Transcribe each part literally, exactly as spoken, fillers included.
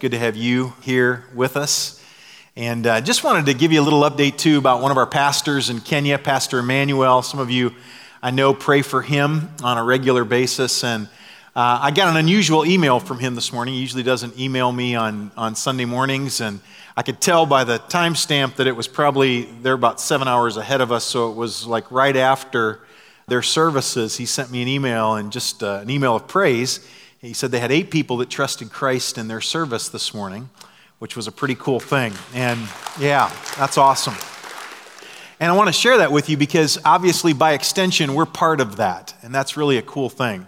good to have you here with us. And I uh, just wanted to give you a little update, too, about one of our pastors in Kenya, Pastor Emmanuel. Some of you, I know, pray for him on a regular basis. And uh, I got an unusual email from him this morning. He usually doesn't email me on, on Sunday mornings. And I could tell by the timestamp that it was probably, they're about seven hours ahead of us. So it was like right after their services, he sent me an email, and just uh, an email of praise. He said they had eight people that trusted Christ in their service this morning, which was a pretty cool thing. And yeah, that's awesome. And I want to share that with you because obviously by extension, we're part of that. And that's really a cool thing.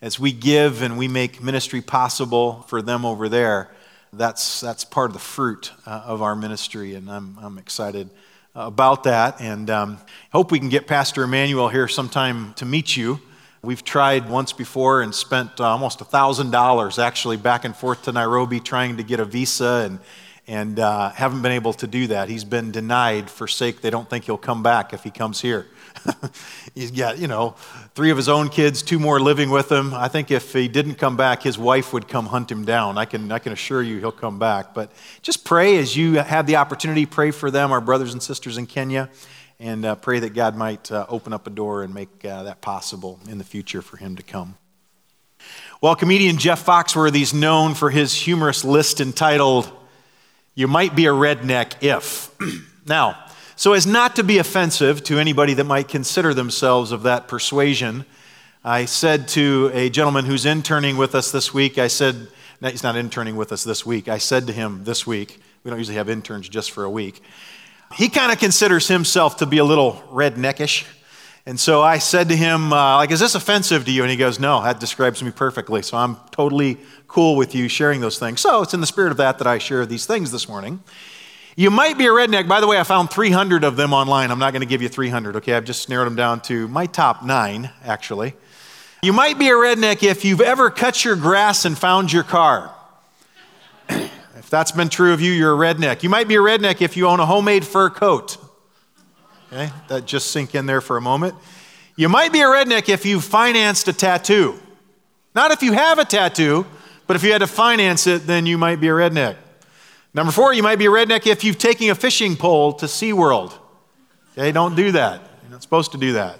As we give and we make ministry possible for them over there, that's that's part of the fruit uh, of our ministry. And I'm I'm excited about that. And um, hope we can get Pastor Emmanuel here sometime to meet you. We've tried once before and spent uh, almost one thousand dollars actually back and forth to Nairobi trying to get a visa, and and uh, haven't been able to do that. He's been denied for sake they don't think he'll come back if he comes here. He's got, you know, three of his own kids, two more living with him. I think if he didn't come back, his wife would come hunt him down. I can I can assure you he'll come back. But just pray as you have the opportunity. Pray for them, our brothers and sisters in Kenya. And uh, pray that God might uh, open up a door and make uh, that possible in the future for him to come. Well, comedian Jeff Foxworthy is known for his humorous list entitled, "You Might Be a Redneck If." Now, so as not to be offensive to anybody that might consider themselves of that persuasion, I said to a gentleman who's interning with us this week, I said, no, he's not interning with us this week. I said to him this week, we don't usually have interns just for a week. He kind of considers himself to be a little redneckish. And so I said to him, uh, like, is this offensive to you? And he goes, no, that describes me perfectly. So I'm totally cool with you sharing those things. So it's in the spirit of that that I share these things this morning. You might be a redneck. By the way, I found three hundred of them online. I'm not going to give you three hundred, okay? I've just narrowed them down to my top nine, actually. You might be a redneck if you've ever cut your grass and found your car. If that's been true of you, you're a redneck. You might be a redneck if you own a homemade fur coat. Okay, that just sink in there for a moment. You might be a redneck if you financed a tattoo. Not if you have a tattoo, but if you had to finance it, then you might be a redneck. Number four, you might be a redneck if you've taken a fishing pole to SeaWorld. Okay, don't do that. You're not supposed to do that.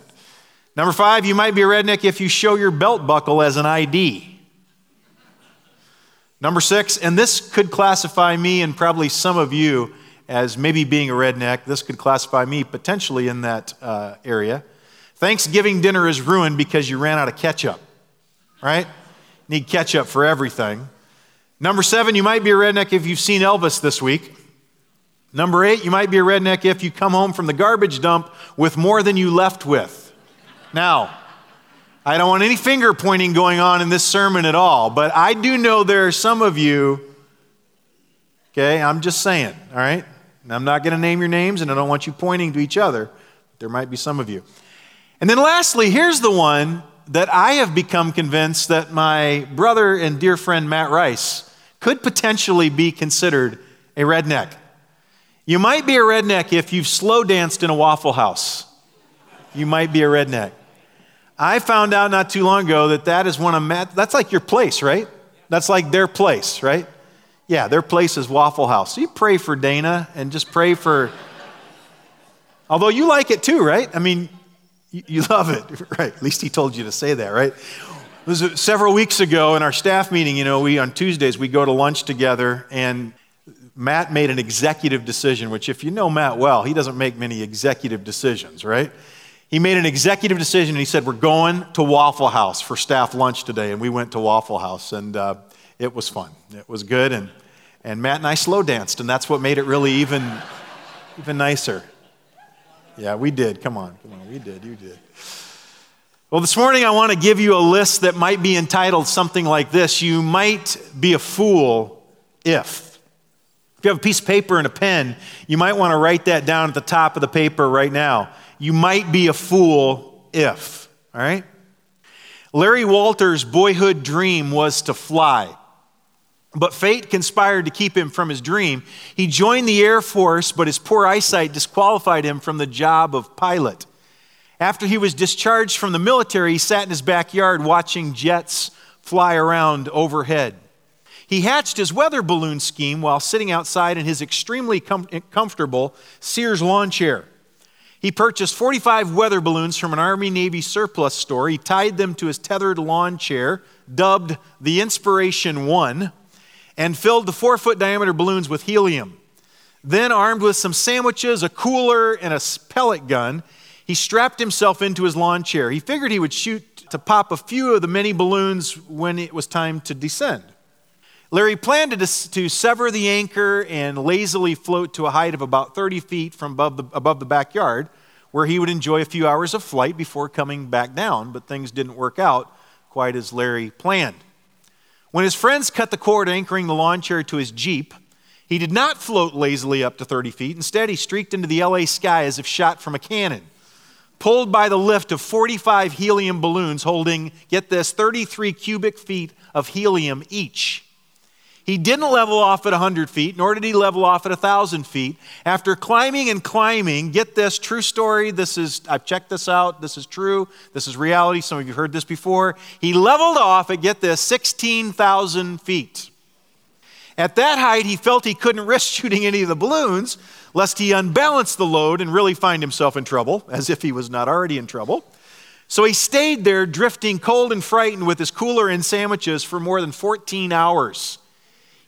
Number five, you might be a redneck if you show your belt buckle as an I D. Number six, and this could classify me and probably some of you as maybe being a redneck. This could classify me potentially in that uh, area. Thanksgiving dinner is ruined because you ran out of ketchup, right? Need ketchup for everything. Number seven, you might be a redneck if you've seen Elvis this week. Number eight, you might be a redneck if you come home from the garbage dump with more than you left with. Now, I don't want any finger pointing going on in this sermon at all, but I do know there are some of you, okay, I'm just saying, all right? And I'm not going to name your names, and I don't want you pointing to each other. There might be some of you. And then lastly, here's the one that I have become convinced that my brother and dear friend Matt Rice could potentially be considered a redneck. You might be a redneck if you've slow danced in a Waffle House. You might be a redneck. I found out not too long ago that that is one of Matt, that's like your place, right? That's like their place, right? Yeah, their place is Waffle House. So you pray for Dana and just pray for, although you like it too, right? I mean, you, you love it, right? At least he told you to say that, right? It was several weeks ago in our staff meeting, you know, we on Tuesdays, we go to lunch together, and Matt made an executive decision, which if you know Matt well, he doesn't make many executive decisions, right? He made an executive decision, and he said, we're going to Waffle House for staff lunch today, and we went to Waffle House, and uh, it was fun. It was good, and and Matt and I slow danced, and that's what made it really even even nicer. Yeah, we did. Come on. Come on. We did. You did. Well, this morning I want to give you a list that might be entitled something like this. You might be a fool if. If you have a piece of paper and a pen, you might want to write that down at the top of the paper right now. You might be a fool if, all right? Larry Walters' boyhood dream was to fly, but fate conspired to keep him from his dream. He joined the Air Force, but his poor eyesight disqualified him from the job of pilot. After he was discharged from the military, he sat in his backyard watching jets fly around overhead. He hatched his weather balloon scheme while sitting outside in his extremely com- comfortable Sears lawn chair. He purchased forty-five weather balloons from an Army-Navy surplus store. He tied them to his tethered lawn chair, dubbed the Inspiration One, and filled the four-foot diameter balloons with helium. Then, armed with some sandwiches, a cooler, and a pellet gun, he strapped himself into his lawn chair. He figured he would shoot to pop a few of the many balloons when it was time to descend. Larry planned to, to sever the anchor and lazily float to a height of about thirty feet from above the, above the backyard, where he would enjoy a few hours of flight before coming back down, but things didn't work out quite as Larry planned. When his friends cut the cord anchoring the lawn chair to his Jeep, he did not float lazily up to thirty feet. Instead, he streaked into the L A sky as if shot from a cannon, pulled by the lift of forty-five helium balloons holding, get this, thirty-three cubic feet of helium each. He didn't level off at one hundred feet, nor did he level off at one thousand feet. After climbing and climbing, get this, true story, this is, I've checked this out, this is true, this is reality, some of you have heard this before. He leveled off at, get this, sixteen thousand feet. At that height, he felt he couldn't risk shooting any of the balloons, lest he unbalance the load and really find himself in trouble, as if he was not already in trouble. So he stayed there, drifting cold and frightened with his cooler and sandwiches for more than fourteen hours.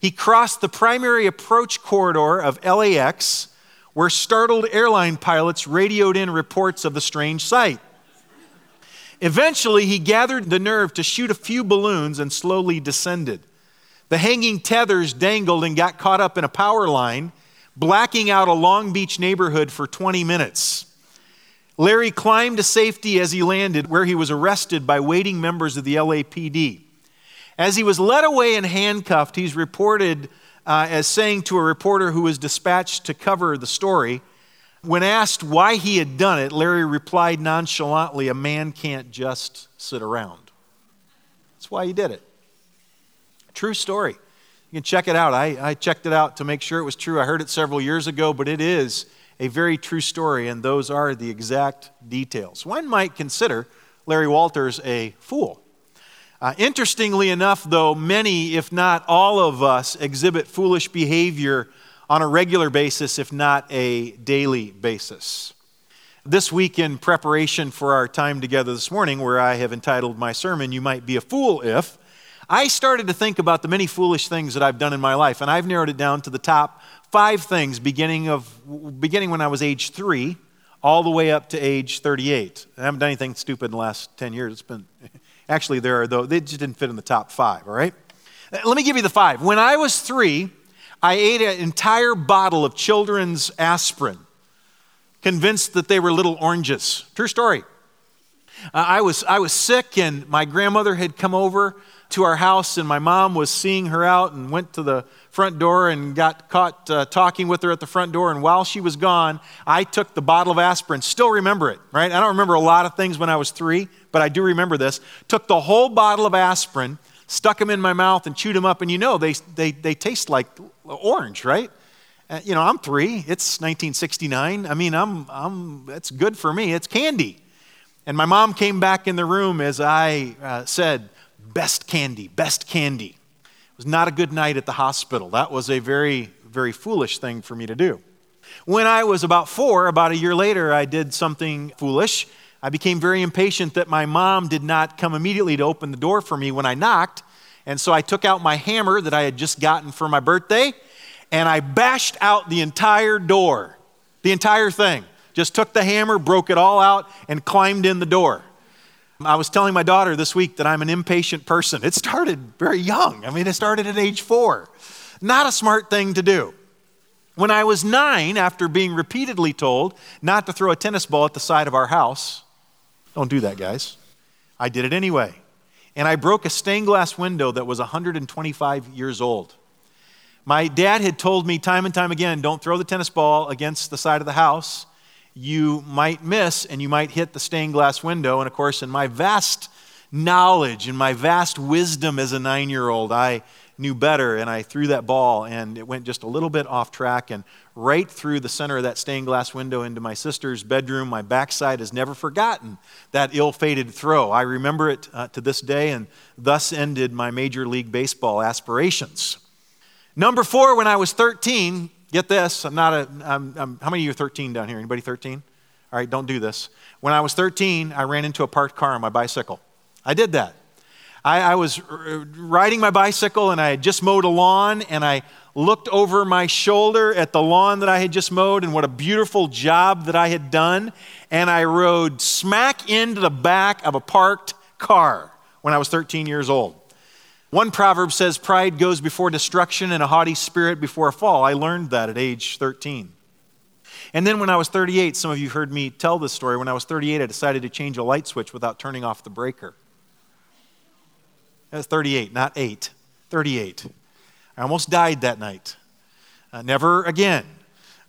He crossed the primary approach corridor of L A X, where startled airline pilots radioed in reports of the strange sight. Eventually, he gathered the nerve to shoot a few balloons and slowly descended. The hanging tethers dangled and got caught up in a power line, blacking out a Long Beach neighborhood for twenty minutes. Larry climbed to safety as he landed, where he was arrested by waiting members of the L A P D. As he was led away and handcuffed, he's reported uh, as saying to a reporter who was dispatched to cover the story, when asked why he had done it, Larry replied nonchalantly, "A man can't just sit around." That's why he did it. True story. You can check it out. I, I checked it out to make sure it was true. I heard it several years ago, but it is a very true story, and those are the exact details. One might consider Larry Walters a fool. Uh, interestingly enough, though, many, if not all of us, exhibit foolish behavior on a regular basis, if not a daily basis. This week, in preparation for our time together this morning, where I have entitled my sermon, "You Might Be a Fool If," I started to think about the many foolish things that I've done in my life, and I've narrowed it down to the top five things beginning of beginning when I was age three, all the way up to age thirty-eight. I haven't done anything stupid in the last ten years. It's been... Actually, there are though, they just didn't fit in the top five, all right? Let me give you the five. When I was three, I ate an entire bottle of children's aspirin, convinced that they were little oranges. True story. Uh, I was I was sick, and my grandmother had come over to our house, and my mom was seeing her out and went to the front door and got caught uh, talking with her at the front door. And while she was gone, I took the bottle of aspirin. Still remember it, right? I don't remember a lot of things when I was three, but I do remember this. Took the whole bottle of aspirin, stuck them in my mouth, and chewed them up. And you know, they they they taste like orange, right? Uh, you know, I'm three. It's nineteen sixty-nine. I mean, I'm I'm. It's good for me. It's candy. And my mom came back in the room as I uh, said, best candy, best candy. It was not a good night at the hospital. That was a very, very foolish thing for me to do. When I was about four, about a year later, I did something foolish. I became very impatient that my mom did not come immediately to open the door for me when I knocked. And so I took out my hammer that I had just gotten for my birthday, and I bashed out the entire door, the entire thing. Just took the hammer, broke it all out, and climbed in the door. I was telling my daughter this week that I'm an impatient person. It started very young. I mean, it started at age four. Not a smart thing to do. When I was nine, after being repeatedly told not to throw a tennis ball at the side of our house, don't do that, guys, I did it anyway. And I broke a stained glass window that was one hundred twenty-five years old. My dad had told me time and time again, don't throw the tennis ball against the side of the house. You might miss and you might hit the stained glass window. And of course, in my vast knowledge, in my vast wisdom as a nine-year-old, I knew better, and I threw that ball, and it went just a little bit off track and right through the center of that stained glass window into my sister's bedroom. My backside has never forgotten that ill-fated throw. I remember it uh, to this day, and thus ended my Major League Baseball aspirations. Number four, when I was thirteen, get this, I'm not a, I'm, I'm, how many of you are thirteen down here? Anybody thirteen? All right, don't do this. When I was thirteen, I ran into a parked car on my bicycle. I did that. I, I was r- riding my bicycle and I had just mowed a lawn and I looked over my shoulder at the lawn that I had just mowed and what a beautiful job that I had done. And I rode smack into the back of a parked car when I was thirteen years old. One proverb says, pride goes before destruction and a haughty spirit before a fall. I learned that at age thirteen. And then when I was thirty-eight, some of you heard me tell this story. When I was thirty-eight, I decided to change a light switch without turning off the breaker. That was thirty-eight, not eight. thirty-eight. I almost died that night. Uh, never again.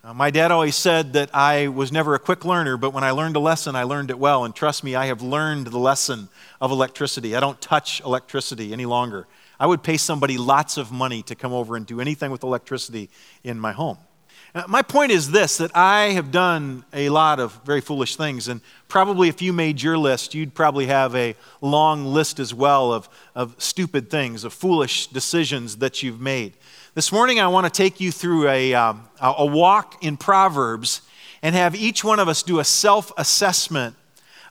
Uh, my dad always said that I was never a quick learner, but when I learned a lesson, I learned it well. And trust me, I have learned the lesson of electricity. I don't touch electricity any longer. I would pay somebody lots of money to come over and do anything with electricity in my home. Now, my point is this, that I have done a lot of very foolish things, and probably if you made your list, you'd probably have a long list as well of, of stupid things, of foolish decisions that you've made. This morning, I want to take you through a, um, a walk in Proverbs and have each one of us do a self-assessment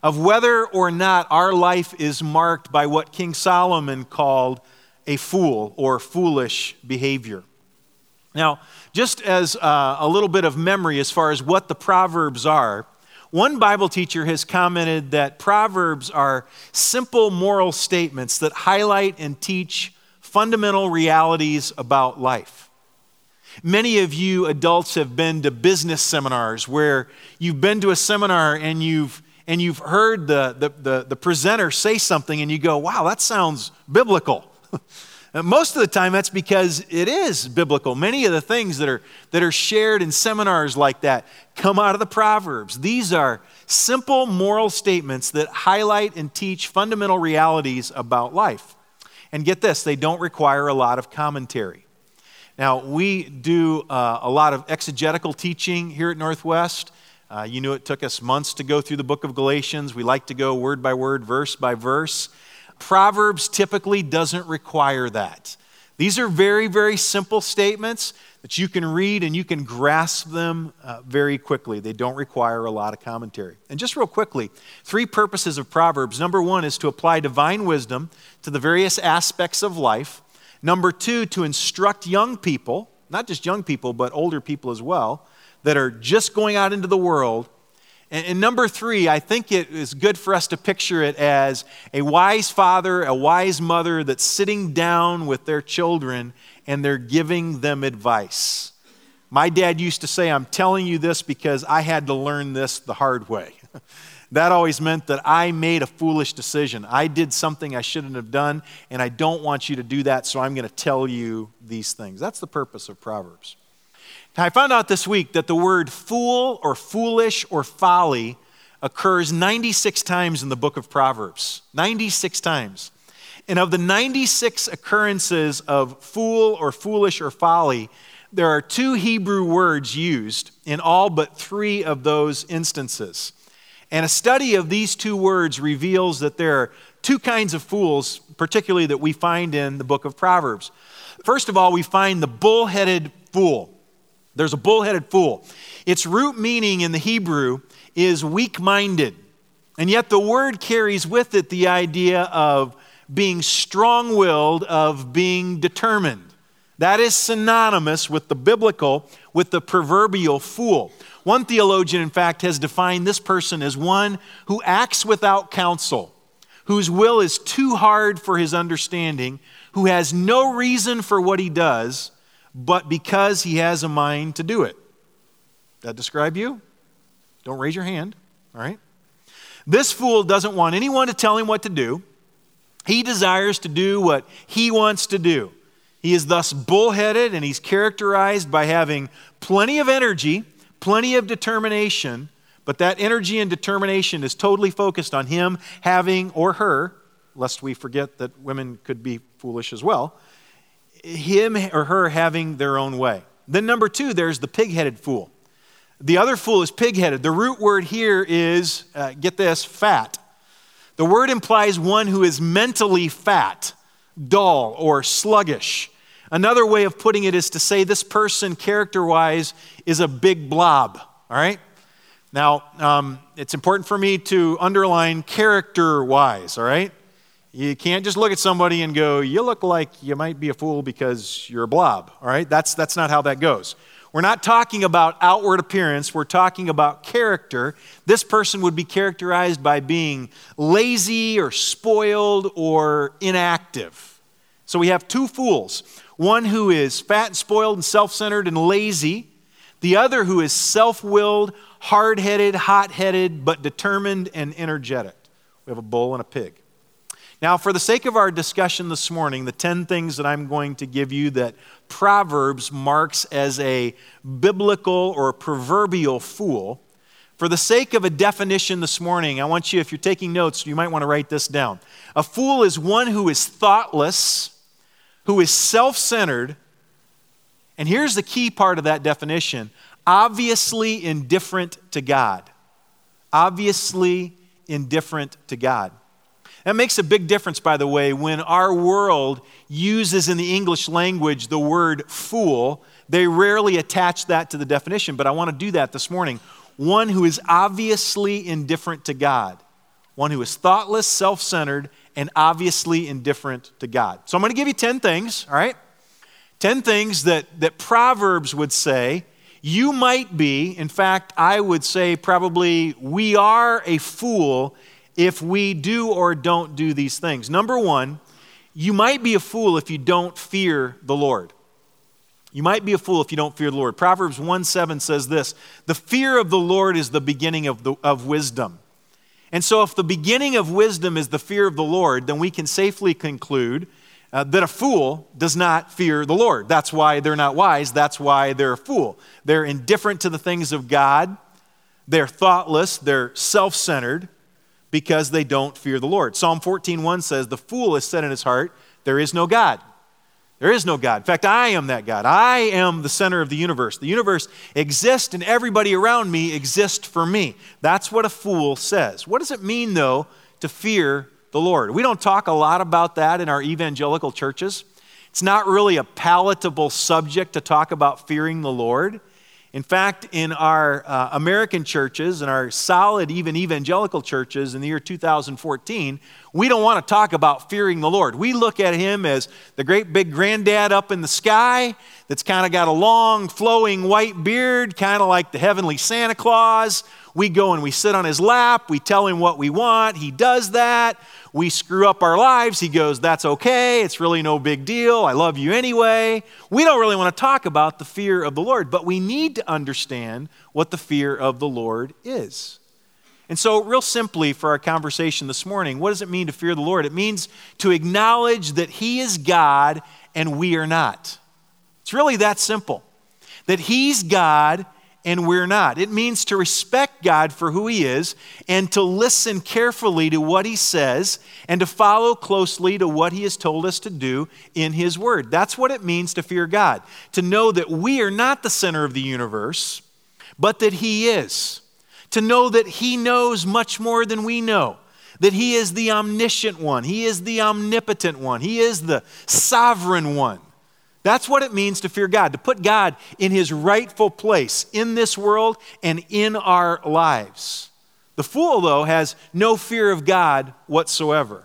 of whether or not our life is marked by what King Solomon called a fool or foolish behavior. Now, just as uh, a little bit of memory as far as what the Proverbs are, one Bible teacher has commented that Proverbs are simple moral statements that highlight and teach fundamental realities about life. Many of you adults have been to business seminars where you've been to a seminar and you've and you've heard the the, the, the presenter say something and you go, wow, that sounds biblical. Most of the time, that's because it is biblical. Many of the things that are that are shared in seminars like that come out of the Proverbs. These are simple moral statements that highlight and teach fundamental realities about life. And get this, they don't require a lot of commentary. Now, we do uh, a lot of exegetical teaching here at Northwest. Uh, you knew it took us months to go through the book of Galatians. We like to go word by word, verse by verse. Proverbs typically doesn't require that. These are very, very simple statements that you can read and you can grasp them uh, very quickly. They don't require a lot of commentary. And just real quickly, three purposes of Proverbs. Number one is to apply divine wisdom to the various aspects of life. Number two, to instruct young people, not just young people, but older people as well, that are just going out into the world. And number three, I think it is good for us to picture it as a wise father, a wise mother that's sitting down with their children and they're giving them advice. My dad used to say, I'm telling you this because I had to learn this the hard way. That always meant that I made a foolish decision. I did something I shouldn't have done and I don't want you to do that, so I'm going to tell you these things. That's the purpose of Proverbs. I found out this week that the word fool or foolish or folly occurs ninety-six times in the book of Proverbs, ninety-six times. And of the ninety-six occurrences of fool or foolish or folly, there are two Hebrew words used in all but three of those instances. And a study of these two words reveals that there are two kinds of fools, particularly that we find in the book of Proverbs. First of all, we find the bull-headed fool. There's a bull-headed fool. Its root meaning in the Hebrew is weak-minded. And yet the word carries with it the idea of being strong-willed, of being determined. That is synonymous with the biblical, with the proverbial fool. One theologian, in fact, has defined this person as one who acts without counsel, whose will is too hard for his understanding, who has no reason for what he does, but because he has a mind to do it. That describe you? Don't raise your hand, all right? This fool doesn't want anyone to tell him what to do. He desires to do what he wants to do. He is thus bullheaded, and he's characterized by having plenty of energy, plenty of determination, but that energy and determination is totally focused on him having, or her, lest we forget that women could be foolish as well, him or her having their own way. Then number two, there's the pig-headed fool. The other fool is pig-headed. The root word here is, uh, get this, fat. The word implies one who is mentally fat, dull, or sluggish. Another way of putting it is to say this person, character-wise, is a big blob, all right? Now, um, it's important for me to underline character-wise, all right? You can't just look at somebody and go, you look like you might be a fool because you're a blob, all right? That's, that's not how that goes. We're not talking about outward appearance. We're talking about character. This person would be characterized by being lazy or spoiled or inactive. So we have two fools, one who is fat and spoiled and self-centered and lazy, the other who is self-willed, hard-headed, hot-headed, but determined and energetic. We have a bull and a pig. Now, for the sake of our discussion this morning, the ten things that I'm going to give you that Proverbs marks as a biblical or proverbial fool, for the sake of a definition this morning, I want you, if you're taking notes, you might want to write this down. A fool is one who is thoughtless, who is self-centered, and here's the key part of that definition, obviously indifferent to God. Obviously indifferent to God. That makes a big difference, by the way, when our world uses in the English language the word fool, they rarely attach that to the definition, but I want to do that this morning. One who is obviously indifferent to God. One who is thoughtless, self-centered, and obviously indifferent to God. So I'm going to give you ten things, all right? ten things that, that Proverbs would say you might be. In fact, I would say probably we are a fool if we do or don't do these things. Number one, you might be a fool if you don't fear the Lord. You might be a fool if you don't fear the Lord. Proverbs one seven says this, the fear of the Lord is the beginning of, the, of wisdom. And so if the beginning of wisdom is the fear of the Lord, then we can safely conclude uh, that a fool does not fear the Lord. That's why they're not wise. That's why they're a fool. They're indifferent to the things of God. They're thoughtless. They're self-centered, because they don't fear the Lord. Psalm fourteen one says, the fool has said in his heart, there is no God. There is no God. In fact, I am that God. I am the center of the universe. The universe exists and everybody around me exists for me. That's what a fool says. What does it mean, though, to fear the Lord? We don't talk a lot about that in our evangelical churches. It's not really a palatable subject to talk about fearing the Lord. In fact, in our uh, American churches, in our solid, even evangelical churches in the year two thousand fourteen, we don't want to talk about fearing the Lord. We look at him as the great big granddad up in the sky that's kind of got a long, flowing white beard, kind of like the heavenly Santa Claus. We go and we sit on his lap. We tell him what we want. He does that. We screw up our lives. He goes, that's okay. It's really no big deal. I love you anyway. We don't really want to talk about the fear of the Lord, but we need to understand what the fear of the Lord is. And so real simply for our conversation this morning, what does it mean to fear the Lord? It means to acknowledge that he is God and we are not. It's really that simple. That he's God and we're not. It means to respect God for who he is and to listen carefully to what he says and to follow closely to what he has told us to do in his word. That's what it means to fear God, to know that we are not the center of the universe, but that he is, to know that he knows much more than we know, that he is the omniscient one, he is the omnipotent one, he is the sovereign one. That's what it means to fear God, to put God in his rightful place in this world and in our lives. The fool, though, has no fear of God whatsoever.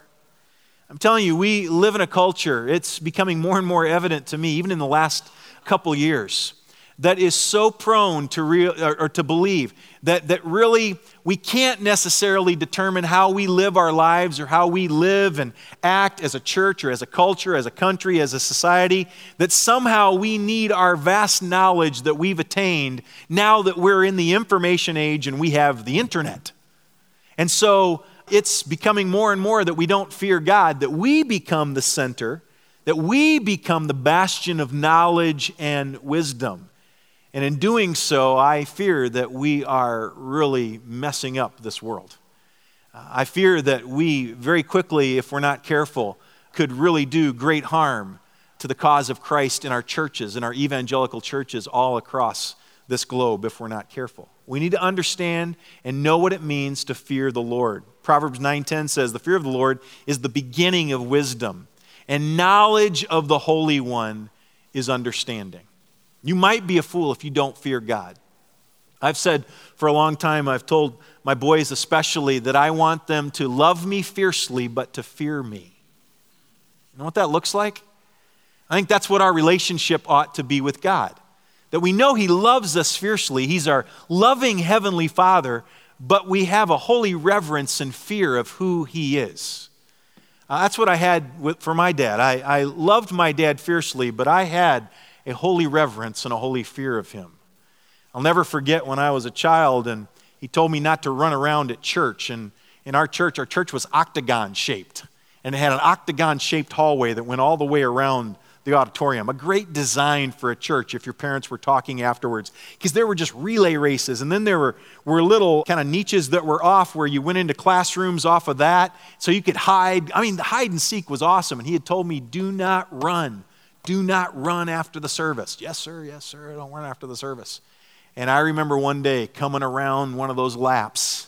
I'm telling you, we live in a culture, it's becoming more and more evident to me, even in the last couple years, that is so prone to real, or, or to believe that, that really we can't necessarily determine how we live our lives or how we live and act as a church or as a culture, as a country, as a society, that somehow we need our vast knowledge that we've attained now that we're in the information age and we have the internet. And so it's becoming more and more that we don't fear God, that we become the center, that we become the bastion of knowledge and wisdom. And in doing so, I fear that we are really messing up this world. Uh, I fear that we very quickly, if we're not careful, could really do great harm to the cause of Christ in our churches, in our evangelical churches all across this globe if we're not careful. We need to understand and know what it means to fear the Lord. Proverbs nine ten says, the fear of the Lord is the beginning of wisdom, and knowledge of the Holy One is understanding. You might be a fool if you don't fear God. I've said for a long time, I've told my boys especially that I want them to love me fiercely, but to fear me. You know what that looks like? I think that's what our relationship ought to be with God. That we know He loves us fiercely. He's our loving Heavenly Father, but we have a holy reverence and fear of who He is. Uh, that's what I had with, for my dad. I, I loved my dad fiercely, but I had a holy reverence and a holy fear of him. I'll never forget when I was a child and he told me not to run around at church. And in our church, our church was octagon shaped. And it had an octagon shaped hallway that went all the way around the auditorium. A great design for a church if your parents were talking afterwards, because there were just relay races. And then there were, were little kind of niches that were off where you went into classrooms off of that so you could hide. I mean, the hide and seek was awesome. And he had told me, do not run. Do not run after the service. Yes, sir. Yes, sir. I don't run after the service. And I remember one day coming around one of those laps,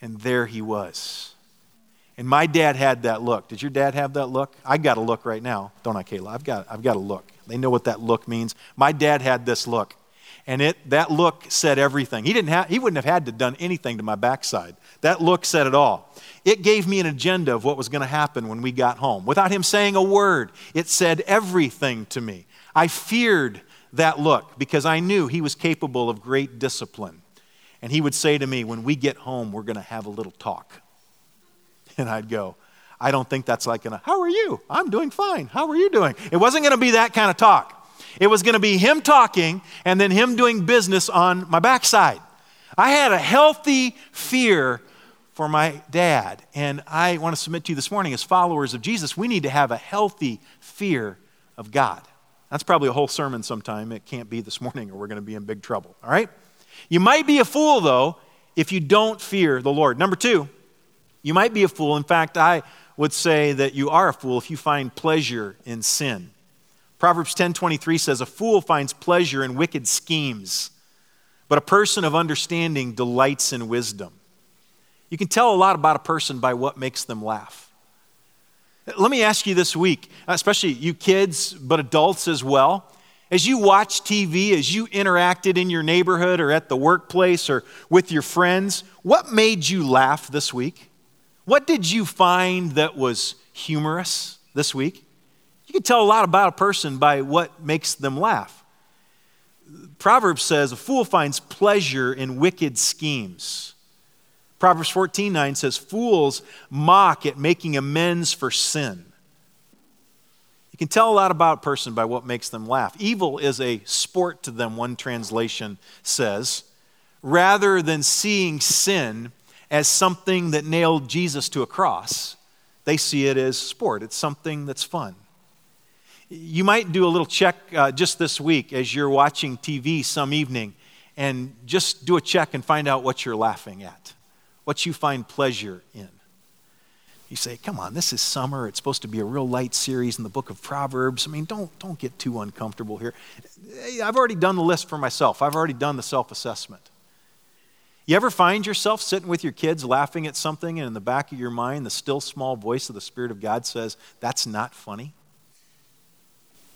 and there he was. And my dad had that look. Did your dad have that look? I got a look right now, don't I, Kayla? I've got, I've got a look. They know what that look means. My dad had this look, and it that look said everything. He didn't have, he wouldn't have had to done anything to my backside. That look said it all. It gave me an agenda of what was going to happen when we got home. Without him saying a word, it said everything to me. I feared that look, because I knew he was capable of great discipline. And he would say to me, when we get home, we're going to have a little talk. And I'd go, I don't think that's like, gonna, how are you? I'm doing fine. How are you doing? It wasn't going to be that kind of talk. It was going to be him talking and then him doing business on my backside. I had a healthy fear for my dad. And I want to submit to you this morning, as followers of Jesus, we need to have a healthy fear of God. That's probably a whole sermon sometime. It can't be this morning or we're going to be in big trouble, all right? You might be a fool, though, if you don't fear the Lord. Number two, you might be a fool. In fact, I would say that you are a fool if you find pleasure in sin. Proverbs ten twenty-three says, a fool finds pleasure in wicked schemes, but a person of understanding delights in wisdom. You can tell a lot about a person by what makes them laugh. Let me ask you this week, especially you kids, but adults as well, as you watch T V, as you interacted in your neighborhood or at the workplace or with your friends, what made you laugh this week? What did you find that was humorous this week? You can tell a lot about a person by what makes them laugh. Proverbs says, a fool finds pleasure in wicked schemes. Proverbs fourteen nine says, fools mock at making amends for sin. You can tell a lot about a person by what makes them laugh. Evil is a sport to them, one translation says, rather than seeing sin as something that nailed Jesus to a cross, they see it as sport. It's something that's fun. You might do a little check uh, just this week as you're watching T V some evening, and just do a check and find out what you're laughing at, what you find pleasure in. You say, come on, this is summer. It's supposed to be a real light series in the book of Proverbs. I mean, don't, don't get too uncomfortable here. I've already done the list for myself. I've already done the self-assessment. You ever find yourself sitting with your kids laughing at something, and in the back of your mind, the still small voice of the Spirit of God says, that's not funny?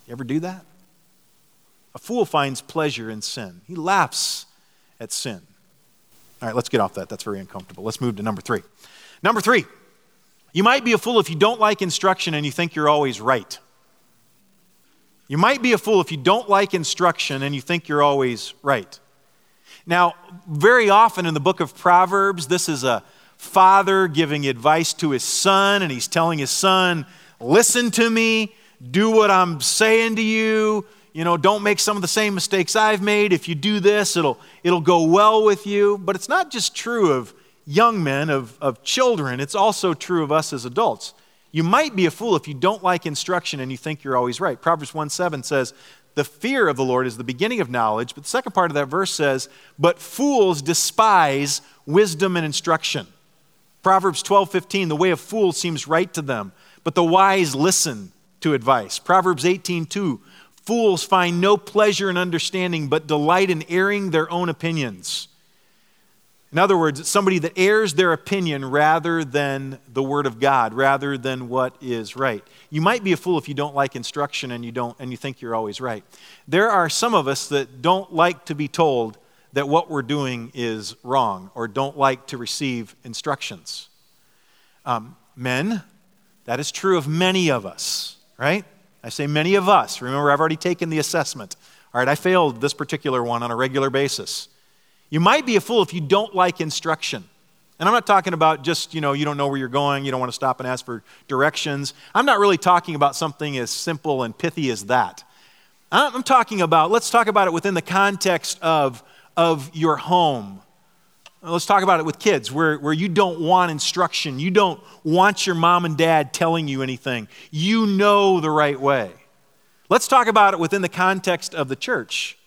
You ever do that? A fool finds pleasure in sin. He laughs at sin. All right, let's get off that. That's very uncomfortable. Let's move to number three. Number three, you might be a fool if you don't like instruction and you think you're always right. You might be a fool if you don't like instruction and you think you're always right. Now, very often in the book of Proverbs, this is a father giving advice to his son, and he's telling his son, listen to me, do what I'm saying to you. You know, don't make some of the same mistakes I've made. If you do this, it'll it'll go well with you. But it's not just true of young men, of, of children. It's also true of us as adults. You might be a fool if you don't like instruction and you think you're always right. Proverbs one seven says, the fear of the Lord is the beginning of knowledge. But the second part of that verse says, but fools despise wisdom and instruction. Proverbs twelve fifteen, the way of fools seems right to them, but the wise listen to advice. Proverbs eighteen two, fools find no pleasure in understanding, but delight in airing their own opinions. In other words, it's somebody that airs their opinion rather than the Word of God, rather than what is right. You might be a fool if you don't like instruction and you don't and you think you're always right. There are some of us that don't like to be told that what we're doing is wrong, or don't like to receive instructions. Um, men, that is true of many of us, right? I say many of us. Remember, I've already taken the assessment. All right, I failed this particular one on a regular basis. You might be a fool if you don't like instruction. And I'm not talking about just, you know, you don't know where you're going, you don't want to stop and ask for directions. I'm not really talking about something as simple and pithy as that. I'm talking about, let's talk about it within the context of, of your home. Let's talk about it with kids, where, where you don't want instruction. You don't want your mom and dad telling you anything. You know the right way. Let's talk about it within the context of the church.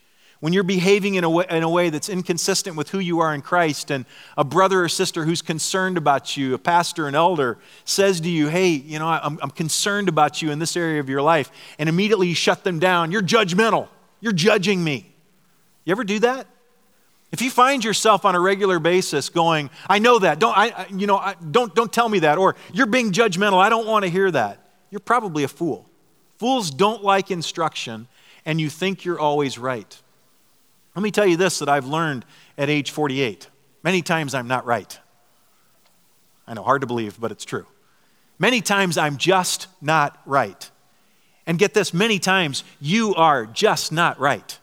When you're behaving in a way, in a way that's inconsistent with who you are in Christ, and a brother or sister who's concerned about you, a pastor, an elder, says to you, hey, you know, I'm, I'm concerned about you in this area of your life, and immediately you shut them down. You're judgmental. You're judging me. You ever do that? If you find yourself on a regular basis going, I know that. Don't I? You know, I, don't don't tell me that. Or you're being judgmental. I don't want to hear that. You're probably a fool. Fools don't like instruction, and you think you're always right. Let me tell you this that I've learned at age forty-eight. Many times I'm not right. I know, hard to believe, but it's true. Many times I'm just not right. And get this, many times you are just not right.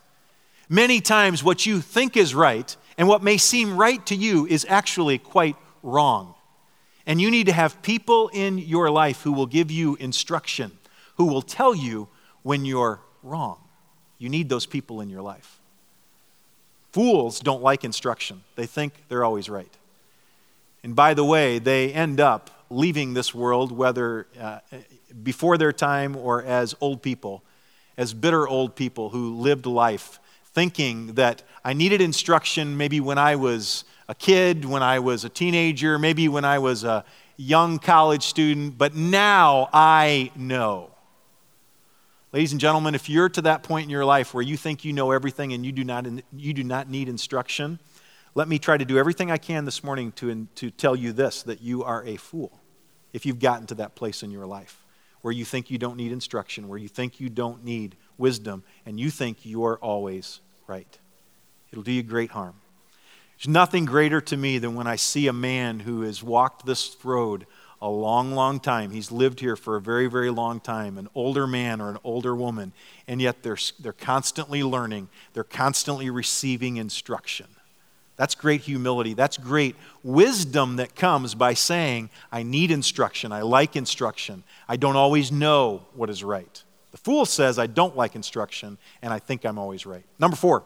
Many times what you think is right and what may seem right to you is actually quite wrong. And you need to have people in your life who will give you instruction, who will tell you when you're wrong. You need those people in your life. Fools don't like instruction. They think they're always right. And by the way, they end up leaving this world, whether uh, before their time or as old people, as bitter old people who lived life thinking that I needed instruction maybe when I was a kid, when I was a teenager, maybe when I was a young college student, but now I know. Ladies and gentlemen, if you're to that point in your life where you think you know everything and you do not you do not need instruction, let me try to do everything I can this morning to, to tell you this, that you are a fool if you've gotten to that place in your life where you think you don't need instruction, where you think you don't need wisdom, and you think you're always right. It'll do you great harm. There's nothing greater to me than when I see a man who has walked this road a long, long time. He's lived here for a very, very long time, an older man or an older woman, and yet they're, they're constantly learning. They're constantly receiving instruction. That's great humility. That's great wisdom that comes by saying, I need instruction. I like instruction. I don't always know what is right. The fool says, I don't like instruction, and I think I'm always right. Number four,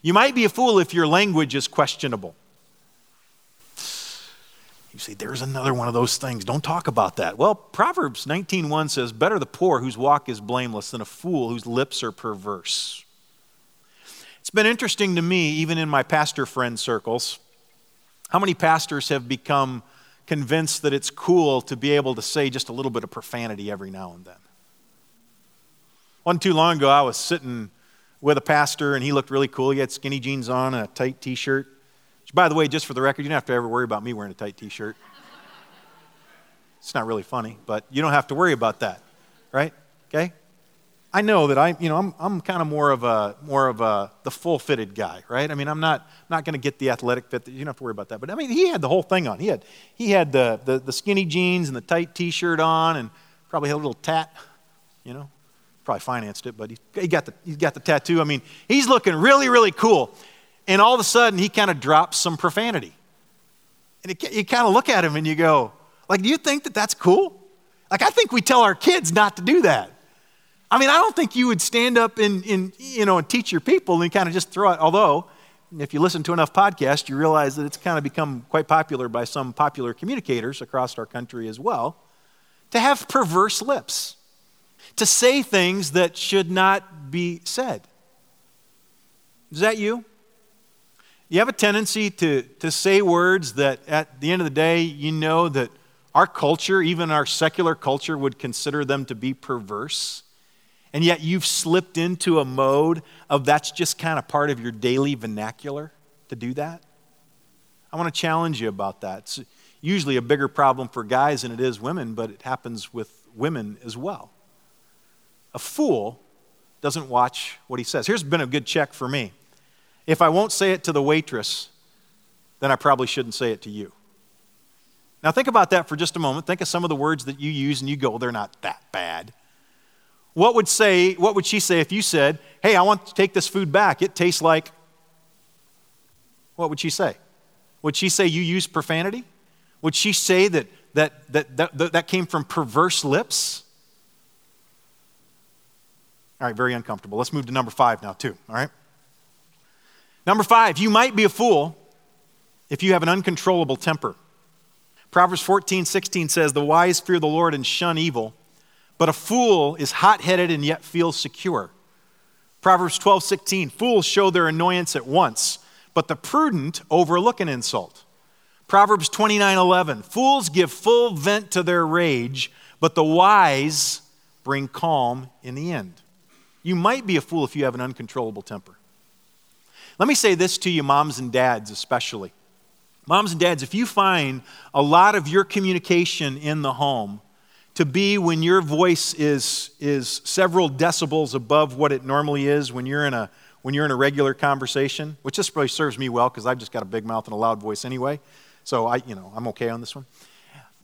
you might be a fool if your language is questionable. You say, there's another one of those things. Don't talk about that. Well, Proverbs nineteen one says, better the poor whose walk is blameless than a fool whose lips are perverse. It's been interesting to me, even in my pastor friend circles, how many pastors have become convinced that it's cool to be able to say just a little bit of profanity every now and then. One too long ago, I was sitting with a pastor, and he looked really cool. He had skinny jeans on and a tight T-shirt. By the way, just for the record, you don't have to ever worry about me wearing a tight T-shirt. It's not really funny, but you don't have to worry about that, right? Okay? I know that I, you know, I'm I'm kind of more of a more of a the full-fitted guy, right? I mean, I'm not not going to get the athletic fit. You don't have to worry about that. But I mean, he had the whole thing on. He had he had the the, the skinny jeans and the tight T-shirt on, and probably had a little tat, you know, probably financed it, but he he got the he got the tattoo. I mean, he's looking really really cool. And all of a sudden, he kind of drops some profanity. And it, you kind of look at him and you go, like, do you think that that's cool? Like, I think we tell our kids not to do that. I mean, I don't think you would stand up and, and you know, and teach your people and kind of just throw it. Although, if you listen to enough podcasts, you realize that it's kind of become quite popular by some popular communicators across our country as well, to have perverse lips, to say things that should not be said. Is that you? You have a tendency to, to say words that at the end of the day, you know that our culture, even our secular culture, would consider them to be perverse. And yet you've slipped into a mode of that's just kind of part of your daily vernacular to do that. I want to challenge you about that. It's usually a bigger problem for guys than it is women, but it happens with women as well. A fool doesn't watch what he says. Here's been a good check for me. If I won't say it to the waitress, then I probably shouldn't say it to you. Now think about that for just a moment. Think of some of the words that you use and you go, they're not that bad. What would say? What would she say if you said, hey, I want to take this food back. It tastes like, what would she say? Would she say you used profanity? Would she say that that that that, that came from perverse lips? All right, very uncomfortable. Let's move to number five now too, all right? Number five, you might be a fool if you have an uncontrollable temper. Proverbs fourteen sixteen says, the wise fear the Lord and shun evil, but a fool is hot-headed and yet feels secure. Proverbs twelve sixteen, fools show their annoyance at once, but the prudent overlook an insult. Proverbs twenty-nine eleven, fools give full vent to their rage, but the wise bring calm in the end. You might be a fool if you have an uncontrollable temper. Let me say this to you, moms and dads especially. Moms and dads, if you find a lot of your communication in the home to be when your voice is, is several decibels above what it normally is when you're in a when you're in a regular conversation, which this probably serves me well because I've just got a big mouth and a loud voice anyway, so I you know I'm okay on this one.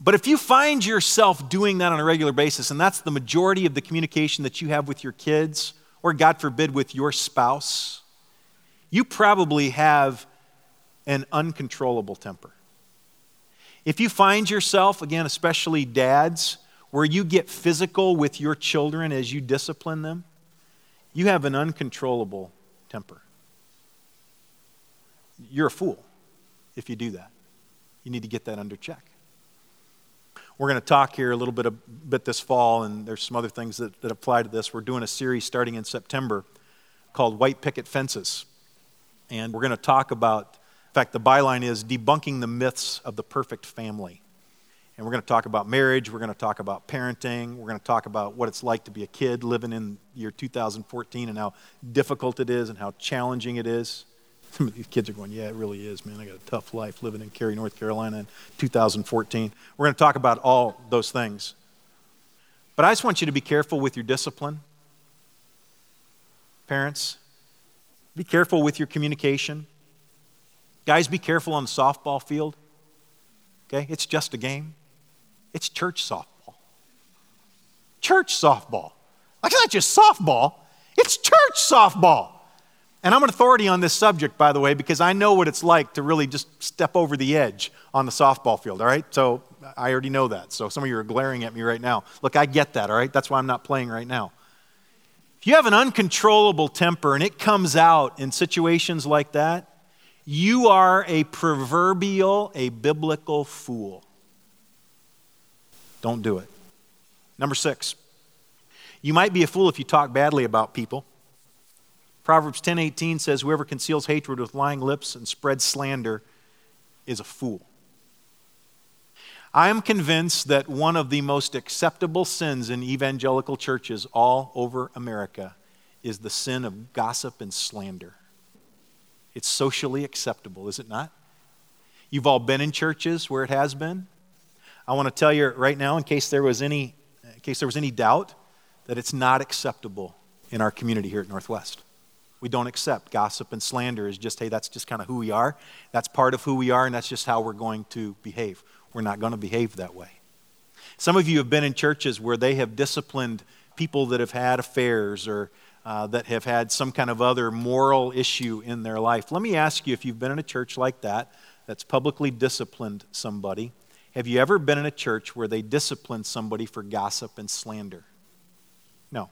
But if you find yourself doing that on a regular basis, and that's the majority of the communication that you have with your kids, or God forbid with your spouse, you probably have an uncontrollable temper. If you find yourself, again, especially dads, where you get physical with your children as you discipline them, you have an uncontrollable temper. You're a fool if you do that. You need to get that under check. We're going to talk here a little bit, a bit this fall, and there's some other things that, that apply to this. We're doing a series starting in September called White Picket Fences. And we're going to talk about, in fact, the byline is debunking the myths of the perfect family. And we're going to talk about marriage. We're going to talk about parenting. We're going to talk about what it's like to be a kid living in year two thousand fourteen and how difficult it is and how challenging it is. Some of these kids are going, yeah, it really is, man. I got a tough life living in Cary, North Carolina in two thousand fourteen. We're going to talk about all those things. But I just want you to be careful with your discipline. Parents, be careful with your communication. Guys, be careful on the softball field. Okay, it's just a game. It's church softball. Church softball. Like, it's not just softball. It's church softball. And I'm an authority on this subject, by the way, because I know what it's like to really just step over the edge on the softball field, all right? So I already know that. So some of you are glaring at me right now. Look, I get that, all right? That's why I'm not playing right now. If you have an uncontrollable temper and it comes out in situations like that, you are a proverbial, a biblical fool. Don't do it. Number six, you might be a fool if you talk badly about people. Proverbs ten eighteen says, whoever conceals hatred with lying lips and spreads slander is a fool. I am convinced that one of the most acceptable sins in evangelical churches all over America is the sin of gossip and slander. It's socially acceptable, is it not? You've all been in churches where it has been. I want to tell you right now, in case there was any, in case there was any doubt, that it's not acceptable in our community here at Northwest. We don't accept gossip and slander as just, hey, that's just kind of who we are. That's part of who we are, and that's just how we're going to behave. We're not going to behave that way. Some of you have been in churches where they have disciplined people that have had affairs or Uh, that have had some kind of other moral issue in their life. Let me ask you, if you've been in a church like that, that's publicly disciplined somebody, have you ever been in a church where they disciplined somebody for gossip and slander? No.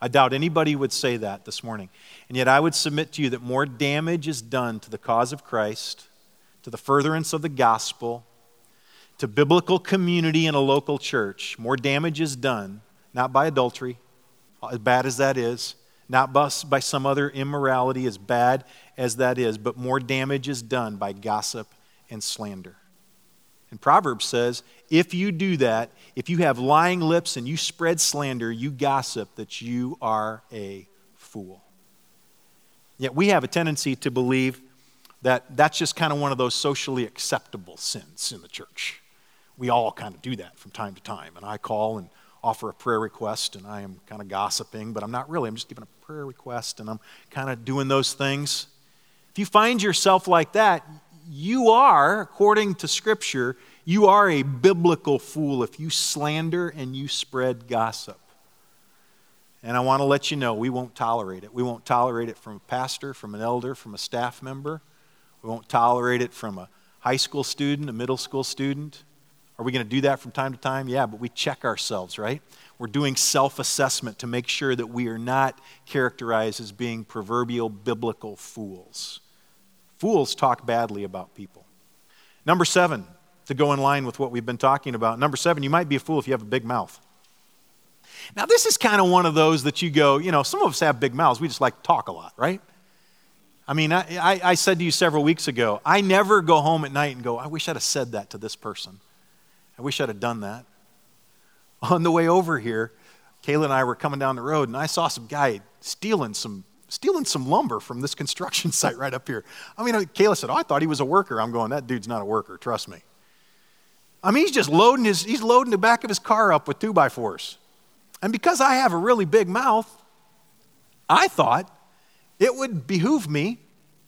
I doubt anybody would say that this morning. And yet I would submit to you that more damage is done to the cause of Christ, to the furtherance of the gospel, to biblical community in a local church. More damage is done, not by adultery, as bad as that is, not by some other immorality, as bad as that is, but more damage is done by gossip and slander. And Proverbs says, if you do that, if you have lying lips and you spread slander, you gossip, that you are a fool. Yet we have a tendency to believe that that's just kind of one of those socially acceptable sins in the church. We all kind of do that from time to time. And I call and offer a prayer request, and I am kind of gossiping, but I'm not really. I'm just giving a prayer request, and I'm kind of doing those things. If you find yourself like that, you are, according to Scripture, you are a biblical fool if you slander and you spread gossip. And I want to let you know, we won't tolerate it. We won't tolerate it from a pastor, from an elder, from a staff member. We won't tolerate it from a high school student, a middle school student. Are we going to do that from time to time? Yeah, but we check ourselves, right? We're doing self-assessment to make sure that we are not characterized as being proverbial biblical fools. Fools talk badly about people. Number seven, to go in line with what we've been talking about. Number seven, you might be a fool if you have a big mouth. Now, this is kind of one of those that you go, you know, some of us have big mouths. We just like to talk a lot, right? I mean, I, I, I said to you several weeks ago, I never go home at night and go, I wish I'd have said that to this person. I wish I'd have done that. On the way over here, Kayla and I were coming down the road, and I saw some guy stealing some stealing some lumber from this construction site right up here. I mean, Kayla said, oh, I thought he was a worker. I'm going, that dude's not a worker, trust me. I mean, he's just loading his, he's loading the back of his car up with two-by-fours. And because I have a really big mouth, I thought it would behoove me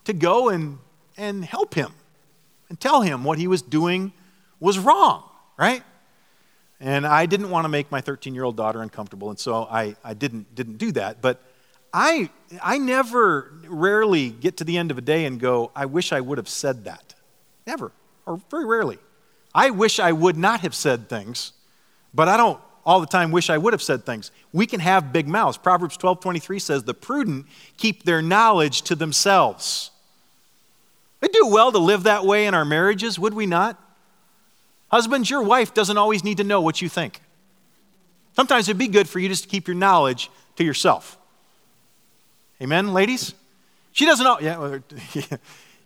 to go and, and help him and tell him what he was doing was wrong, right? And I didn't want to make my thirteen-year-old daughter uncomfortable, and so I, I didn't didn't do that. But I I never, rarely get to the end of a day and go, I wish I would have said that. Never, or very rarely. I wish I would not have said things, but I don't all the time wish I would have said things. We can have big mouths. Proverbs twelve twenty-three says, the prudent keep their knowledge to themselves. They do well to live that way in our marriages, would we not? Husbands, your wife doesn't always need to know what you think. Sometimes it'd be good for you just to keep your knowledge to yourself. Amen, ladies? She doesn't know. Yeah,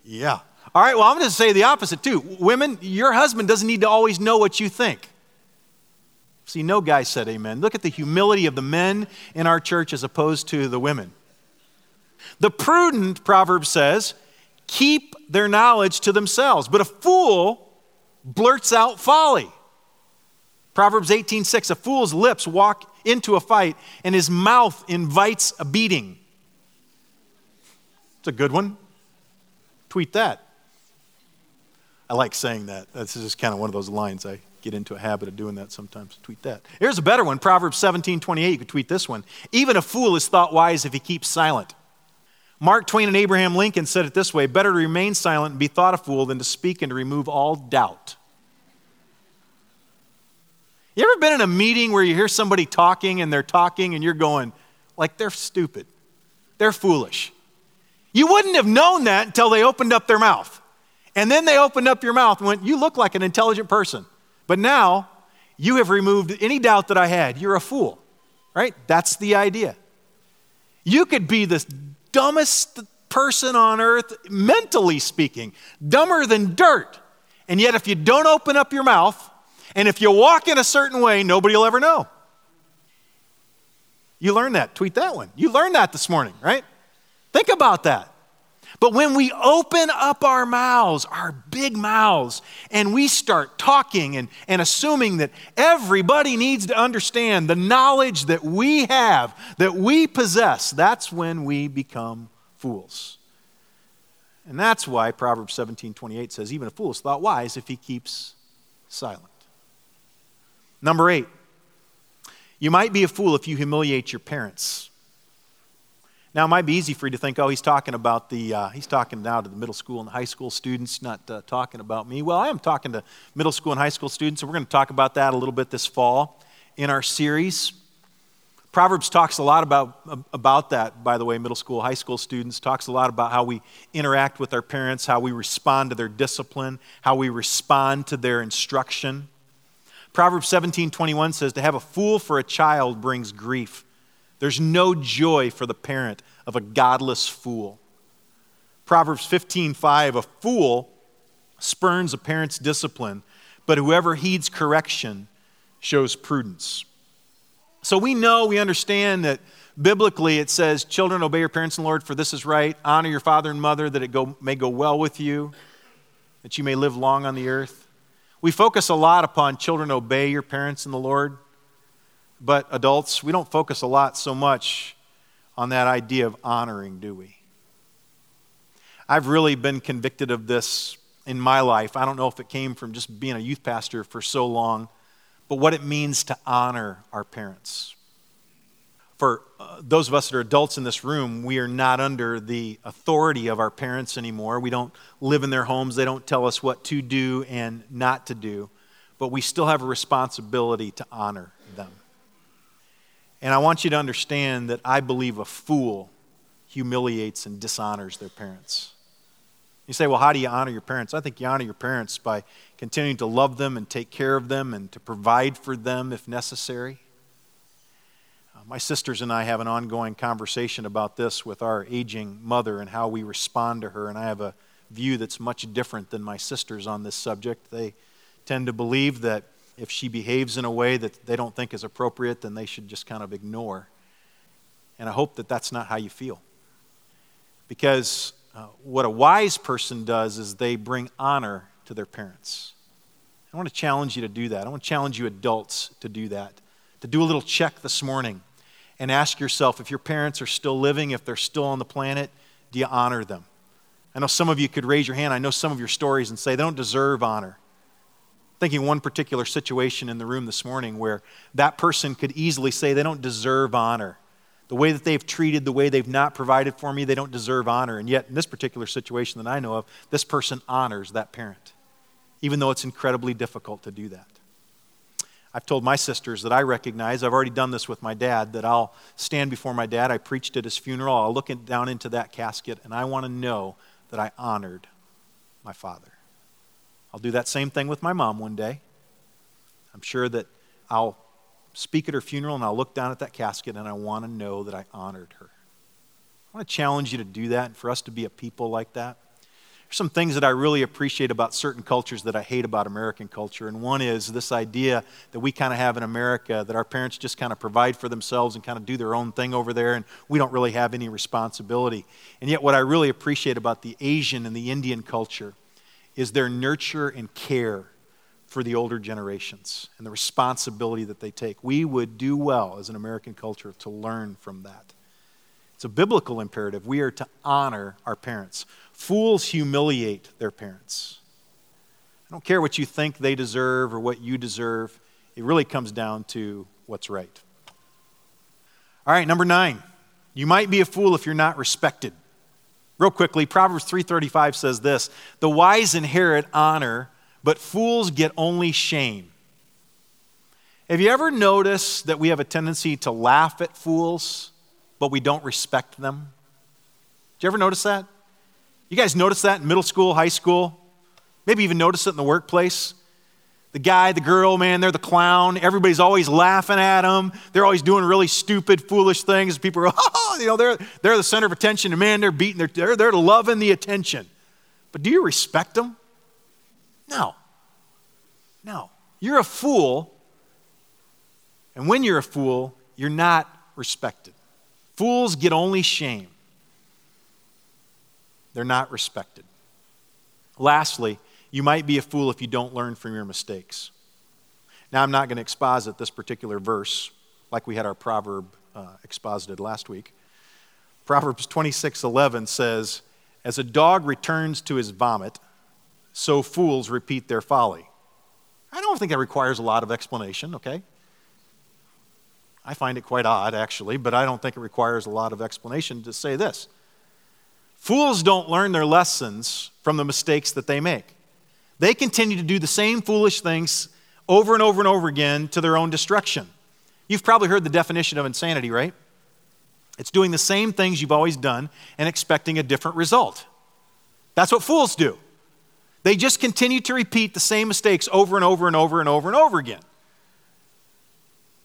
yeah. All right, well, I'm going to say the opposite too. Women, your husband doesn't need to always know what you think. See, no guy said amen. Look at the humility of the men in our church as opposed to the women. The prudent, Proverbs says, keep their knowledge to themselves, but a fool blurts out folly. Proverbs eighteen six, a fool's lips walk into a fight, and his mouth invites a beating. It's a good one. Tweet that. I like saying that. This is just kind of one of those lines. I get into a habit of doing that sometimes. Tweet that. Here's a better one. Proverbs seventeen twenty-eight. You could tweet this one. Even a fool is thought wise if he keeps silent. Mark Twain and Abraham Lincoln said it this way, better to remain silent and be thought a fool than to speak and to remove all doubt. You ever been in a meeting where you hear somebody talking and they're talking and you're going, like, they're stupid. They're foolish. You wouldn't have known that until they opened up their mouth. And then they opened up your mouth and went, you look like an intelligent person. But now you have removed any doubt that I had. You're a fool, right? That's the idea. You could be this dumbest person on earth, mentally speaking, dumber than dirt. And yet if you don't open up your mouth, and if you walk in a certain way, nobody will ever know. You learned that. Tweet that one. You learned that this morning, right? Think about that. But when we open up our mouths, our big mouths, and we start talking and, and assuming that everybody needs to understand the knowledge that we have, that we possess, that's when we become fools. And that's why Proverbs seventeen twenty-eight says, even a fool is thought wise if he keeps silent. Number eight, you might be a fool if you humiliate your parents. Now, it might be easy for you to think, oh, he's talking about the, uh, he's talking now to the middle school and high school students, not uh, talking about me. Well, I am talking to middle school and high school students, and we're going to talk about that a little bit this fall in our series. Proverbs talks a lot about, about that, by the way, middle school, high school students, talks a lot about how we interact with our parents, how we respond to their discipline, how we respond to their instruction. Proverbs seventeen twenty-one says, to have a fool for a child brings grief. There's no joy for the parent of a godless fool. Proverbs fifteen five, a fool spurns a parent's discipline, but whoever heeds correction shows prudence. So we know, we understand that Biblically, it says, children, obey your parents and Lord, for this is right. Honor your father and mother, that it go, may go well with you, that you may live long on the earth. We focus a lot upon children, obey your parents and the Lord. But adults, we don't focus a lot so much on that idea of honoring, do we? I've really been convicted of this in my life. I don't know if it came from just being a youth pastor for so long, but what it means to honor our parents. For uh, those of us that are adults in this room, we are not under the authority of our parents anymore. We don't live in their homes. They don't tell us what to do and not to do, but we still have a responsibility to honor them. And I want you to understand that I believe a fool humiliates and dishonors their parents. You say, well, how do you honor your parents? I think you honor your parents by continuing to love them and take care of them and to provide for them if necessary. Uh, my sisters and I have an ongoing conversation about this with our aging mother and how we respond to her. And I have a view that's much different than my sisters on this subject. They tend to believe that if she behaves in a way that they don't think is appropriate, then they should just kind of ignore. And I hope that that's not how you feel. Because uh, what a wise person does is they bring honor to their parents. I want to challenge you to do that. I want to challenge you adults to do that, to do a little check this morning and ask yourself if your parents are still living, if they're still on the planet, do you honor them? I know some of you could raise your hand. I know some of your stories and say they don't deserve honor. Thinking one particular situation in the room this morning where that person could easily say they don't deserve honor. The way that they've treated, the way they've not provided for me, they don't deserve honor. And yet in this particular situation that I know of, this person honors that parent, even though it's incredibly difficult to do that. I've told my sisters that I recognize, I've already done this with my dad, that I'll stand before my dad. I preached at his funeral. I'll look down into that casket and I want to know that I honored my father. I'll do that same thing with my mom one day. I'm sure that I'll speak at her funeral and I'll look down at that casket and I want to know that I honored her. I want to challenge you to do that and for us to be a people like that. There's some things that I really appreciate about certain cultures that I hate about American culture, and one is this idea that we kind of have in America that our parents just kind of provide for themselves and kind of do their own thing over there and we don't really have any responsibility. And yet what I really appreciate about the Asian and the Indian culture is their nurture and care for the older generations and the responsibility that they take. We would do well as an American culture to learn from that. It's a biblical imperative. We are to honor our parents. Fools humiliate their parents. I don't care what you think they deserve or what you deserve. It really comes down to what's right. All right, number nine. You might be a fool if you're not respected. Real quickly, Proverbs three thirty-five says this, the wise inherit honor, but fools get only shame. Have you ever noticed that we have a tendency to laugh at fools, but we don't respect them? Did you ever notice that? You guys notice that in middle school, high school? Maybe even notice it in the workplace? The guy, the girl, man, they're the clown. Everybody's always laughing at them. They're always doing really stupid, foolish things. People are, oh, you know, they're they're the center of attention. And man, they're beating their, they're, they're loving the attention. But do you respect them? No. No. You're a fool. And when you're a fool, you're not respected. Fools get only shame. They're not respected. Lastly, you might be a fool if you don't learn from your mistakes. Now, I'm not going to exposit this particular verse like we had our proverb uh, exposited last week. Proverbs twenty-six eleven says, as a dog returns to his vomit, so fools repeat their folly. I don't think that requires a lot of explanation, okay? I find it quite odd, actually, but I don't think it requires a lot of explanation to say this. Fools don't learn their lessons from the mistakes that they make. They continue to do the same foolish things over and over and over again to their own destruction. You've probably heard the definition of insanity, right? It's doing the same things you've always done and expecting a different result. That's what fools do. They just continue to repeat the same mistakes over and over and over and over and over again.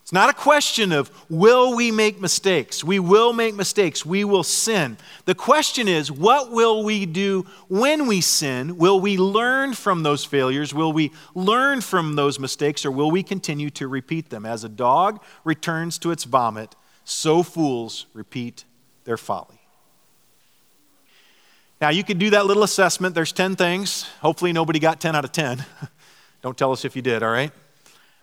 It's not a question of will we make mistakes. We will make mistakes. We will sin. The question is, what will we do when we sin? Will we learn from those failures? Will we learn from those mistakes, or will we continue to repeat them? As a dog returns to its vomit, So fools repeat their folly. Now, you could do that little assessment. There's ten things. Hopefully nobody got ten out of ten. Don't tell us if you did, all right?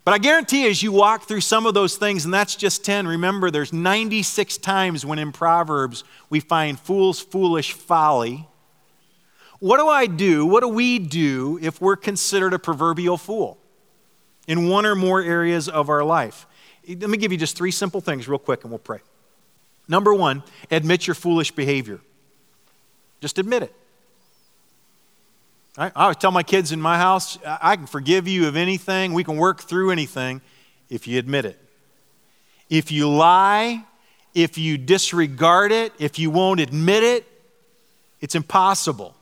But I guarantee as you walk through some of those things, and that's just ten, remember there's ninety-six times when in Proverbs we find fools, foolish, folly. What do I do? What do we do if we're considered a proverbial fool in one or more areas of our life? Let me give you just three simple things real quick and we'll pray. Number one, admit your foolish behavior. Just admit it. All right? I always tell my kids in my house, I can forgive you of anything. We can work through anything if you admit it. If you lie, if you disregard it, if you won't admit it, it's impossible.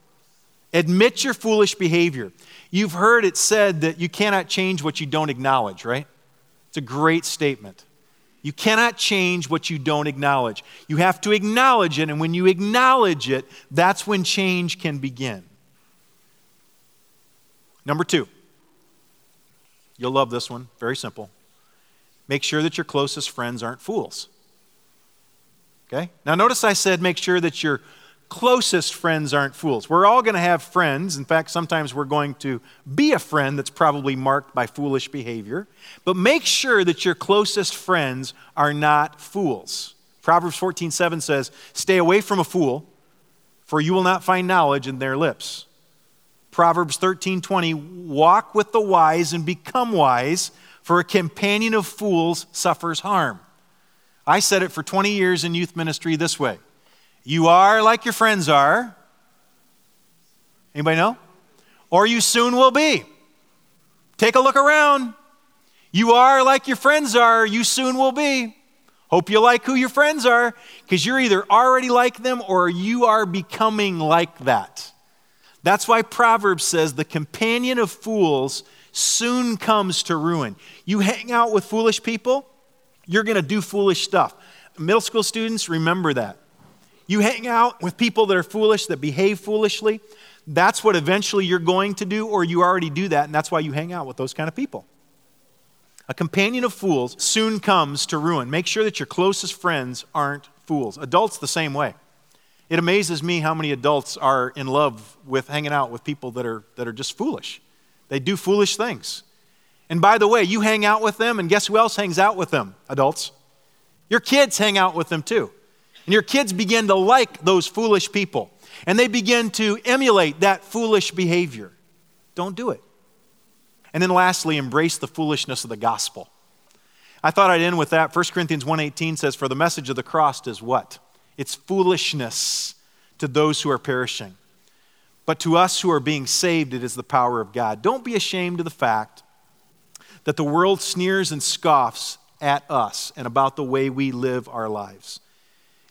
Admit your foolish behavior. You've heard it said that you cannot change what you don't acknowledge, right? It's a great statement. You cannot change what you don't acknowledge. You have to acknowledge it, and when you acknowledge it, that's when change can begin. Number two, you'll love this one, very simple. Make sure that your closest friends aren't fools. Okay? Now notice I said make sure that your closest friends aren't fools. We're all going to have friends. In fact, sometimes we're going to be a friend that's probably marked by foolish behavior. But make sure that your closest friends are not fools. Proverbs fourteen seven says, "Stay away from a fool, for you will not find knowledge in their lips." Proverbs thirteen twenty, "Walk with the wise and become wise, for a companion of fools suffers harm." I said it for twenty years in youth ministry this way. You are like your friends are. Anybody know? Or you soon will be. Take a look around. You are like your friends are. You soon will be. Hope you like who your friends are, because you're either already like them or you are becoming like that. That's why Proverbs says the companion of fools soon comes to ruin. You hang out with foolish people, you're going to do foolish stuff. Middle school students, remember that. You hang out with people that are foolish, that behave foolishly. That's what eventually you're going to do, or you already do that, and that's why you hang out with those kind of people. A companion of fools soon comes to ruin. Make sure that your closest friends aren't fools. Adults the same way. It amazes me how many adults are in love with hanging out with people that are, that are just foolish. They do foolish things. And by the way, you hang out with them, and guess who else hangs out with them? Adults. Your kids hang out with them too. And your kids begin to like those foolish people. And they begin to emulate that foolish behavior. Don't do it. And then lastly, embrace the foolishness of the gospel. I thought I'd end with that. First Corinthians one eighteen says, "For the message of the cross is what? It's foolishness to those who are perishing. But to us who are being saved, it is the power of God." Don't be ashamed of the fact that the world sneers and scoffs at us and about the way we live our lives.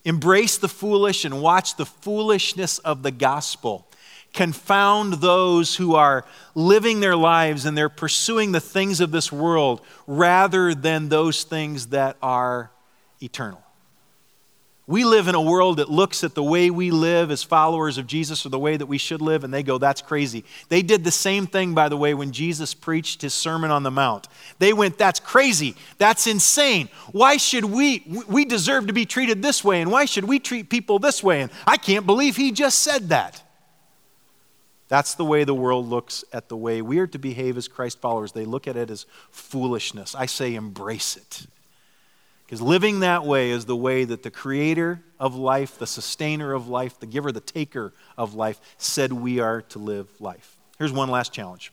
Embrace the foolish and watch the foolishness of the gospel confound those who are living their lives and they're pursuing the things of this world rather than those things that are eternal. We live in a world that looks at the way we live as followers of Jesus or the way that we should live, and they go, "That's crazy." They did the same thing, by the way, when Jesus preached his Sermon on the Mount. They went, "That's crazy. That's insane. Why should we, we deserve to be treated this way, and why should we treat people this way? And I can't believe he just said that." That's the way the world looks at the way we are to behave as Christ followers. They look at it as foolishness. I say embrace it. Because living that way is the way that the creator of life, the sustainer of life, the giver, the taker of life said we are to live life. Here's one last challenge.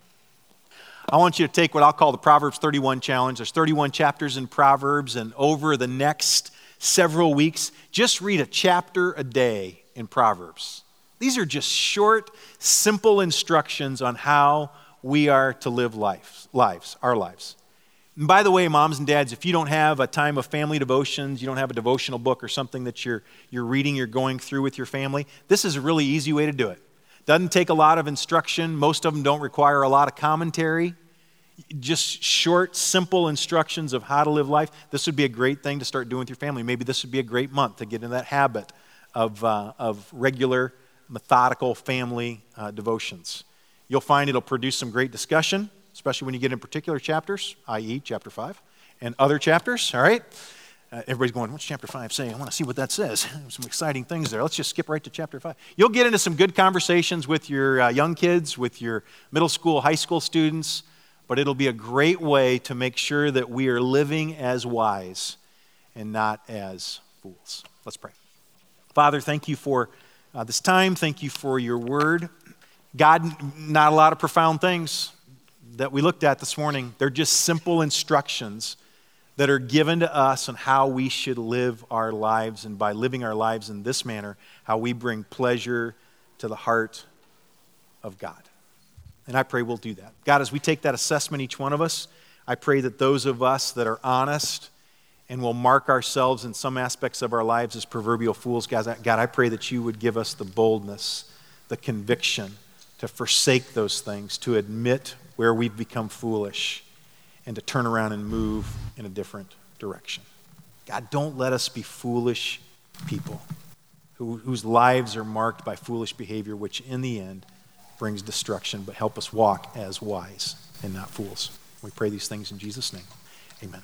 I want you to take what I'll call the Proverbs thirty-one challenge. There's thirty-one chapters in Proverbs, and over the next several weeks, just read a chapter a day in Proverbs. These are just short, simple instructions on how we are to live lives, lives, our lives. And by the way, moms and dads, if you don't have a time of family devotions, you don't have a devotional book or something that you're you're reading, you're going through with your family, this is a really easy way to do it. Doesn't take a lot of instruction. Most of them don't require a lot of commentary. Just short, simple instructions of how to live life. This would be a great thing to start doing with your family. Maybe this would be a great month to get in that habit of, uh, of regular, methodical family uh, devotions. You'll find it'll produce some great discussion, especially when you get in particular chapters, that is chapter five, and other chapters, all right? Uh, everybody's going, what's chapter five say? I want to see what that says. Some exciting things there. Let's just skip right to chapter five. You'll get into some good conversations with your uh, young kids, with your middle school, high school students, but it'll be a great way to make sure that we are living as wise and not as fools. Let's pray. Father, thank you for uh, this time. Thank you for your word. God, not a lot of profound things that we looked at this morning. They're just simple instructions that are given to us on how we should live our lives, and by living our lives in this manner, how we bring pleasure to the heart of God. And I pray we'll do that. God, as we take that assessment, each one of us, I pray that those of us that are honest and will mark ourselves in some aspects of our lives as proverbial fools, God, I pray that you would give us the boldness, the conviction to forsake those things, to admit where we've become foolish, and to turn around and move in a different direction. God, don't let us be foolish people who, whose lives are marked by foolish behavior, which in the end brings destruction, but help us walk as wise and not fools. We pray these things in Jesus' name. Amen.